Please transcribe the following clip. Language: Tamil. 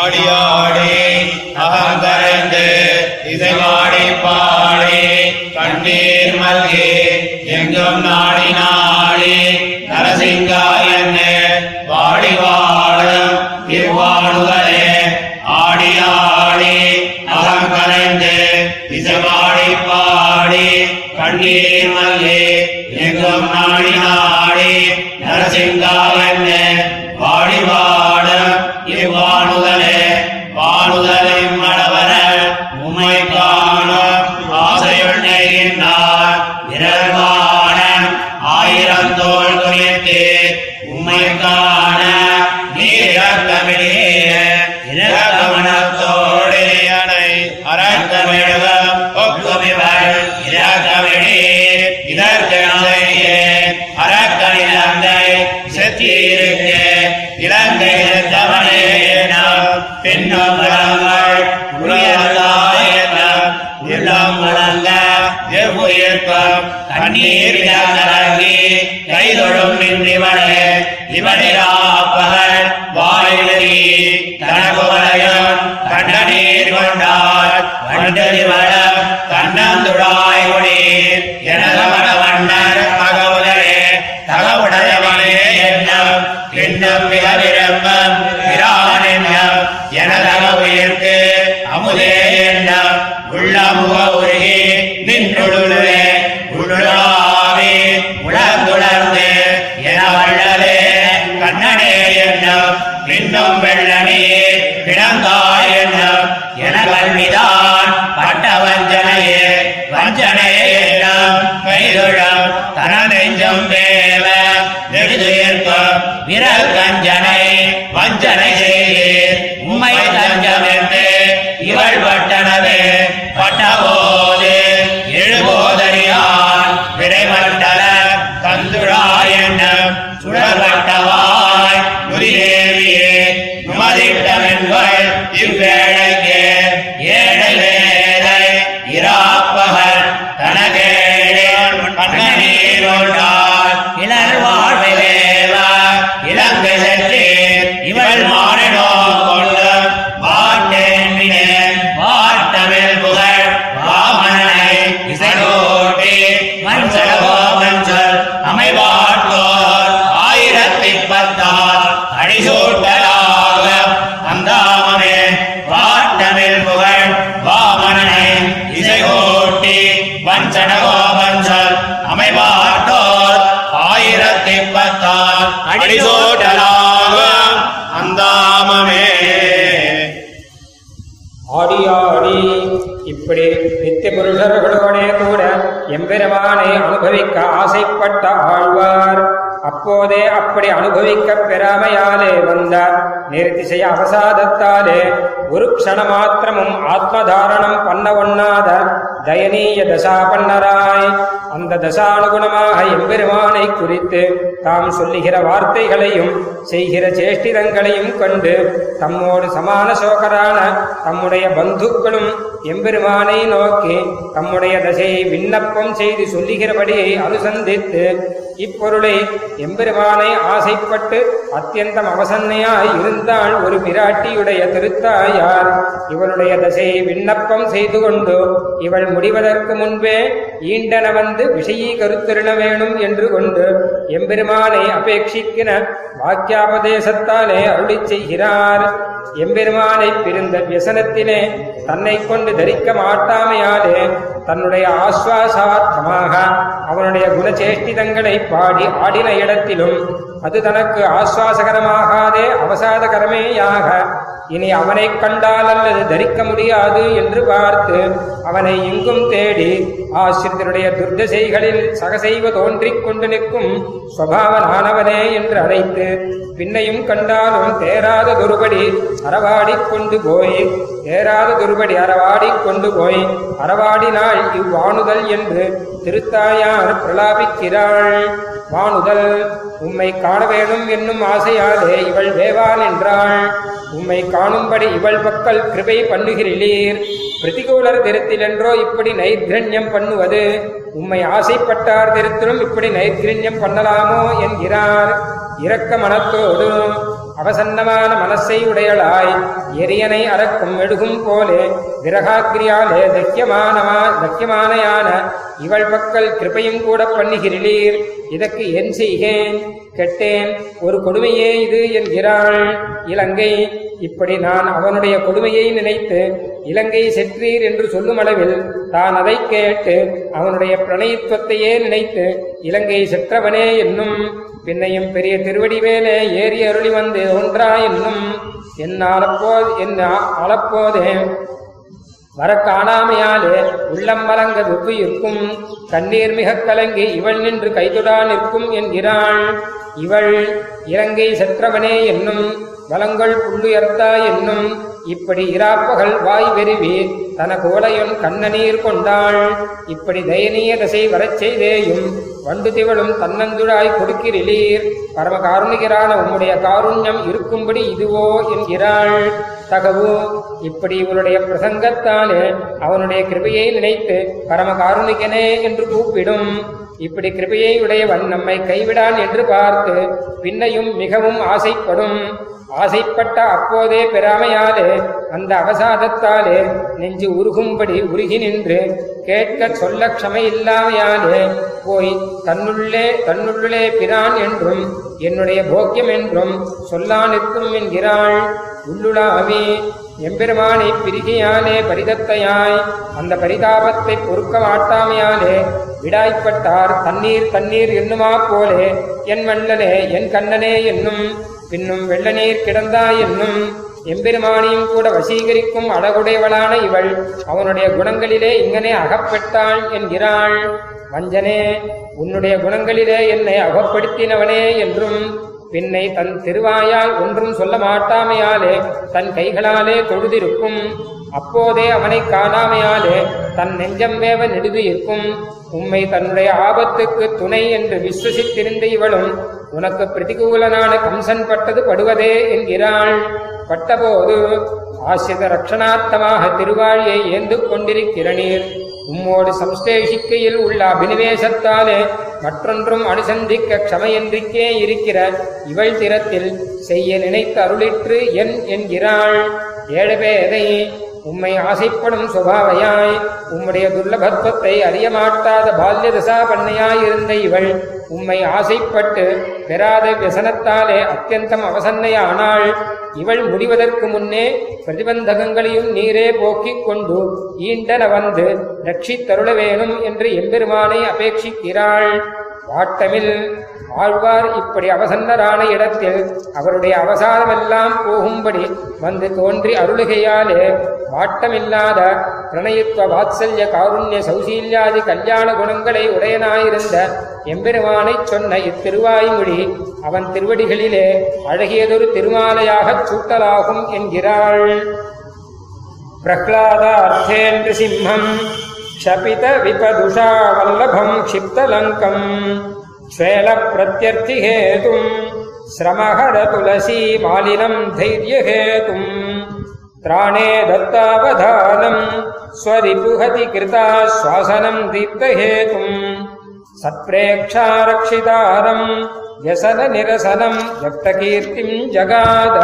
ஆடியாடி அகங்கரைந்து இசைவாடி பாடி கண்ணீர் மல்கி எங்கும் நாடி நாடி நரசிங்கா என்று வாடி வாழும் இவ்வாடுகளே. ஆடியாடி அகங்கரைந்து இசைவாடி பாடி கண்ணீர் மல்கி எங்கும் நாடி நாடி நரசிங்கா என்று வாடி வாழும் இவ்வாடுகளே. வாடுதலை மடவர உமை காணும் ஆசையுள் நெய்கின்றார் விரல்வான ஆயிரம் தோல் குறித்து உமை காண நீரக்கமிழிய இலக்கமனத்தோடு அடை அரக்கமிழகம் ஒக்குமிவள் இலக்கமிழி இதற்கே அரக்கனிழந்தை செத்தியிருக்க இலங்கை இழந்தவனே பெண்ணும் வளங்கள் உள்ளம் வளங்க எவ்வுயிர்க்கும் கண்ணீர் விழங்கி கைதொழும் நின்றிவளே. இவனிராப்பகல் வாயிலி தனகுவளையும் கண்ட நீர் கொண்டார் வண்டறிவளம் கண்ணந்துடாய் கொடி எனதவன வண்ணர் மகவுதலே தகவுடையவனே என்னும் எண்ணம் மிக விரும்பம் எனதளவுயிற்கு அமுதே எண்ணம் உள்ள முக உருகி நின்றுடுவே உடுளாவே உலர்ந்துளர்ந்து என வள்ளவே கண்ணனே எண்ணம் இன்னும் வெள்ளனே கிழங்காய் எண்ணம் என கல்விதான் பட்ட வஞ்சனையே வஞ்சனை எண்ணம் கைதுழம் தன நெஞ்சம் வேவ நெடுதுயர்க்கும் விரல் கஞ்சனை வஞ்சனை செய்தீர் உம்மை தஞ்சம் என்று இவள் பட்டனவே பட்டபோது எழுபோதறியான் விரைமண்டல தந்துழாய் என்னும் சுடர்பட்டவாய் முதியேவியே உமதிட்டம் என்பள் இவ்வேளைக்கே ஏழை வேலை இராப்பகல் தனகேழே கண்ணீரோண்டால் இளர் வாழ்வை வேவா இலங்கை சென்று இவள் மாறினோ அடிசோடலாகும் அந்தாமமே. ஆடியாடி இப்படி நித்திய புருஷர்களோடே கூட எம்பெருமானை அனுபவிக்க ஆசைப்பட்ட ஆழ்வார் அப்போதே அப்படி அனுபவிக்க பெறாமையாலே வந்த நிர்திசைய அவசாதத்தாலே ஒரு க்ஷண மாத்திரமும் ஆத்மதாரணம் பண்ண ஒண்ணாத தயனீய தசாபன்னராய் அந்த தசானுகுணமாக எம்பெருமானை குறித்து தாம் சொல்லுகிற வார்த்தைகளையும் செய்கிற சேஷ்டிதங்களையும் கண்டு தம்மோடு சமான சோகரான தம்முடைய பந்துக்களும் எம்பெருமானை நோக்கி தம்முடைய தசையை விண்ணப்பம் செய்து சொல்லுகிறபடியை அனுசந்தித்து இப்பொருளை எம்பெருமானை ஆசைப்பட்டு அத்தியந்தம் அவசன்னையாய் இருந்தாள் ஒரு பிராட்டியுடைய திருத்தாயார் இவளுடைய தசையை விண்ணப்பம் செய்து கொண்டு இவள் முடிவதற்கு முன்பே ஈண்டன வந்து விஷயீ கருத்திருண வேணும் என்று கொண்டு எம்பெருமானை அபேட்சிக்கிற வாக்கியாபதேசத்தாலே அருளி செய்கிறார். எம்பெருமானை பிரிந்த வியசனத்திலே தன்னை கொண்டு தரிக்க மாட்டாமையாலே தன்னுடைய ஆஸ்வாசார்த்தமாக அவனுடைய குணச்சேஷ்டிதங்களை பாடி ஆடின இடத்திலும் அது தனக்கு ஆஸ்வாசகரமாகாதே அவசாதகரமேயாக இனி அவனை கண்டால் அல்லது தரிக்க முடியாது என்று பார்த்து அவனை இங்கும் தேடி ஆசிரியருடைய துர்தசைகளில் சகசைவ தோன்றிக் கொண்டு நிற்கும் ஸ்வபாவனானவனே என்று அழைத்து பின்னையும் கண்டாலும் தேராத துருபடி அறவாடிக் கொண்டு போய் அறவாடினாள் இவ்வாணுதல் என்று திருத்தாயார் பிரலாபிக்கிறாள். வானுதல் உம்மை காண வேணும் என்னும் ஆசையாலே இவள் வேவான் என்றாள். உம்மை காணும்படி இவள் பக்கல் கிருபை பண்ணுகிறீர். பிரதிகூலர் திருத்திலென்றோ இப்படி நைத்ரண்யம் பண்ணுவது உம்மை ஆசைப்பட்டார் திருத்திலும் இப்படி நைத்ரண்யம் பண்ணலாமோ என்கிறார். இரக்க மனத்தோடு அவசன்னமான மனசை உடையளாய் எரியனை அறக்கும் மெழுகும் போலே விரகாக்கிரியாலே தக்கியமானையான இவள் பக்கல் கிருபையும் கூட பண்ணுகிறீர். இதற்கு என் செய்கேன்? கெட்டேன், ஒரு கொடுமையே இது என்கிறாள் இலங்கை. இப்படி நான் அவனுடைய கொடுமையை நினைத்து இலங்கை செற்றீர் என்று சொல்லும் அளவில் தான் அதை கேட்டு அவனுடைய பிரணயித்துவத்தையே நினைத்து இலங்கை செற்றவனே என்னும் பின்னையும் பெரிய திருவடி மேலே ஏறி அருளி வந்து ஒன்றா என்னும் என்ன அளப்போதே வர காணாமையாலே உள்ளம் மலங்க துப்பு இருக்கும் கண்ணீர் மிக கலங்கி இவள் நின்று கைதுடா நிற்கும் என்கிறாள் இவள் இலங்கை செற்றவனே என்னும் வலங்கள் புள்ளுயர்த்தா என்னும். இப்படி இராப்பகல் வாய் வெறிவி தன கோலையுன் கண்ணநீர் கொண்டாள். இப்படி தயனீய தசை வரச் செய்தேயும் வண்டு திவளும் தன்னந்துழாய் கொடுக்கிறீர். பரம காருணிகரான உம்முடைய காருண்யம் இருக்கும்படி இதுவோ என்கிறாள் தகவு. இப்படி இவருடைய பிரசங்கத்தாலே அவனுடைய கிருபையை நினைத்து பரம காருணிகனே என்று கூப்பிடும். இப்படி கிருபையை உடையவன் நம்மை கைவிடான் என்று பார்த்து பின்னையும் மிகவும் ஆசைப்படும். ஆசைப்பட்ட அப்போதே பெறாமையாலே அந்த அவசாதத்தாலே நெஞ்சு உருகும்படி உருகி நின்று கேட்க சொல்ல க்ஷமையில்லாமையாலே போய் தன்னுள்ளே பிரான் என்றும் என்னுடைய போக்கியம் என்றும் சொல்லா நிற்கும் என்கிறாள் உள்ளுளாவி. எம்பெருமானை பிரிகையாலே பரிதத்தையாய் அந்த பரிதாபத்தை பொறுக்க மாட்டாமையாலே விடாய்ப்பட்டார் தண்ணீர் தண்ணீர் என்னுமா போலே என் மன்னனே என் கண்ணனே என்னும் பின்னும் வெள்ள நீர் கிடந்தாய் என்னும். எம்பெருமானையும் கூட வசீகரிக்கும் அழகுடையவளான இவள் அவனுடைய குணங்களிலே இங்கனே அகப்பட்டாள் என்கிறாள் வஞ்சனே உன்னுடைய குணங்களிலே என்னை அகப்படுத்தினவனே என்றும் பின்னை தன் திருவாயால் ஒன்றும் சொல்ல மாட்டாமையாலே தன் கைகளாலே தொழுதிருக்கும். அப்போதே அவனை காணாமையாலே தன் நெஞ்சம் வேவ நெடுதிருக்கும். உம்மை தன்னுடைய ஆபத்துக்கு துணை என்று விசுவசித்திருந்த இவளும் உனக்கு பிரதிகூலனான கம்சன் பட்டது படுவதே என்கிறாள். பட்டபோது ஆசிரித ரட்சணார்த்தமாக திருவாழியை ஏந்து கொண்டிருக்கிற நீர் உம்மோடு சம்ஸ்லேஷிக்கையில் உள்ள அபினிவேசத்தாலே மற்றொன்றும் அனுசந்திக்க க்ஷமையன்றிக்கே இருக்கிற இவள் திறத்தில் செய்ய நினைத்து அருளிற்று என் என்கிறாள் ஏழபேதை. உம்மை ஆசைப்படும் சுபாவையாய் உம்முடைய துர்லபத்வத்தை அறியமாட்டாத பால்யதசா பண்ணையாயிருந்த இவள் உம்மை ஆசைப்பட்டு பெறாத வியசனத்தாலே அத்தியந்தம் அவசன்னையானாள். இவள் முடிவதற்கு முன்னே பிரதிபந்தகங்களையும் நீரே போக்கிக் கொண்டு ஈண்டன வந்து ரட்சித்தருள வேணும் என்று எம்பெருமானை அபேட்சிக்கிறாள் வாட்டமில் ஆழ்வார். இப்படி அவசன்னரான இடத்தில் அவருடைய அவசாதமெல்லாம் போகும்படி வந்து தோன்றி அருளுகையாலே வாட்டமில்லாத பிரணயத்துவ வாத்சல்ய காருண்ய சௌசீல்யாதி கல்யாண குணங்களை உடையனாயிருந்த எம்பெருமானைச் சொன்ன இத்திருவாய்மொழி அவன் திருவடிகளிலே அழகியதொரு திருமாலையாகச் சூட்டலாகும் என்கிறாள் பிரஹ்லாதார்த்தேந்திர சிம்மம் க்ஷபித விபதுஷா வல்லபம் க்ஷிப்தலங்கம் ஸ்வேல பிரத்யர்த்தி ஹேதும் ஸ்ரமஹர துளசி மாலினம் தைரிய ஹேதும் திராணே தத்தாவதானம் ஸ்வரிபுஹதி கிருதா ஸ்வாசனம் தீர்த்த ஹேதும் சத்ப்ரேக்ஷாரக்ஷிதாரம் யசன நிரசனம் யக்த கீர்த்திம் ஜகாத.